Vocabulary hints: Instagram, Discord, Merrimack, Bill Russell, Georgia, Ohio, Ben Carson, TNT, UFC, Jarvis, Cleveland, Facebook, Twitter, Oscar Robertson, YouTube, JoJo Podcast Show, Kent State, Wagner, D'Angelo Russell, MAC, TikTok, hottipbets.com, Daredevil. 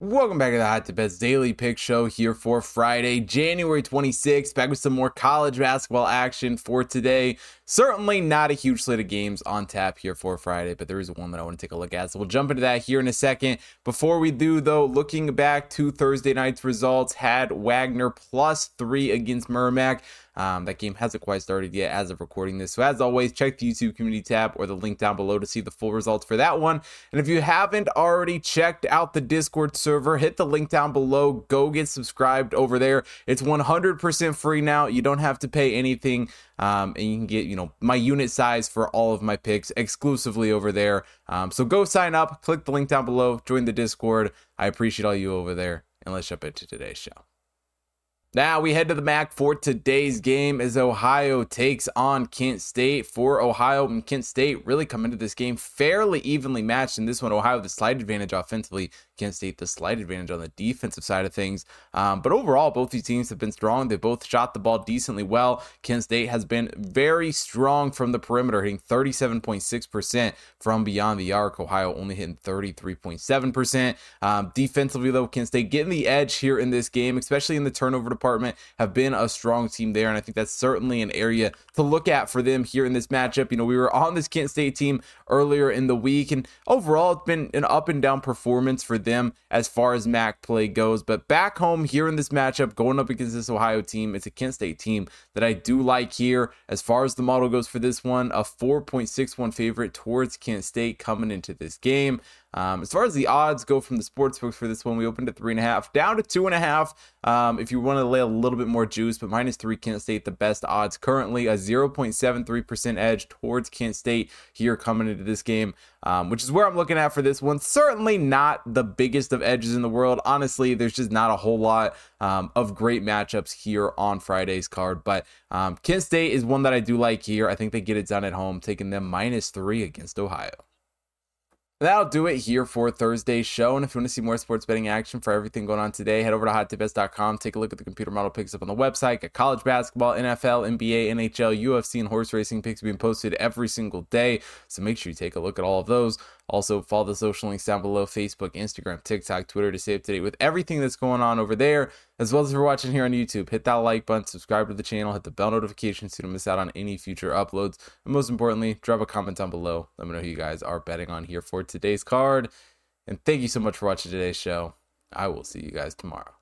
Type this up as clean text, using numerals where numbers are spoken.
Welcome back to the Hot to Bets Daily Pick Show here for Friday, January 26th. Back with some more college basketball action for today. Certainly not a huge slate of games on tap here for Friday, but there is one that I want to take a look at. So we'll jump into that here in a second. Before we do, though, looking back to Thursday night's results, had Wagner +3 against Merrimack. That game hasn't quite started yet as of recording this. So as always, check the YouTube community tab or the link down below to see the full results for that one. And if you haven't already checked out the Discord server, hit the link down below. Go get subscribed over there. It's 100% free now. You don't have to pay anything. And you can get, my unit size for all of my picks exclusively over there. So go sign up, click the link down below, join the Discord. I appreciate all you over there. And let's jump into today's show. Now we head to the MAC for today's game as Ohio takes on Kent State. For Ohio, and Kent State really come into this game fairly evenly matched. In this one, Ohio the slight advantage offensively, Kent State the slight advantage on the defensive side of things. But overall, both these teams have been strong. They both shot the ball decently well. Kent State has been very strong from the perimeter, hitting 37.6% from beyond the arc. Ohio only hitting 33.7%. Defensively, though, Kent State getting the edge here in this game, especially in the turnover department, have been a strong team there, and I think that's certainly an area to look at for them here in this matchup. We were on this Kent State team earlier in the week, and overall it's been an up and down performance for them as far as MAC play goes, but back home here in this matchup, going up against this Ohio team, it's a Kent State team that I do like here. As far as the model goes for this one, a 4.61 favorite towards Kent State coming into this game. As far as the odds go from the sports books for this one, we opened at 3.5 down to 2.5. If you want to lay a little bit more juice, but -3 Kent State, the best odds currently, a 0.73% edge towards Kent State here coming into this game, which is where I'm looking at for this one. Certainly not the biggest of edges in the world. Honestly, there's just not a whole lot of great matchups here on Friday's card, but Kent State is one that I do like here. I think they get it done at home, taking them -3 against Ohio. That'll do it here for Thursday's show. And if you want to see more sports betting action for everything going on today, head over to hottipbets.com. Take a look at the computer model picks up on the website. Got college basketball, NFL, NBA, NHL, UFC, and horse racing picks being posted every single day. So make sure you take a look at all of those. Also, follow the social links down below, Facebook, Instagram, TikTok, Twitter, to stay up to date with everything that's going on over there. As well as if you're watching here on YouTube, hit that like button, subscribe to the channel, hit the bell notification so you don't miss out on any future uploads. And most importantly, drop a comment down below. Let me know who you guys are betting on here for today's card. And thank you so much for watching today's show. I will see you guys tomorrow.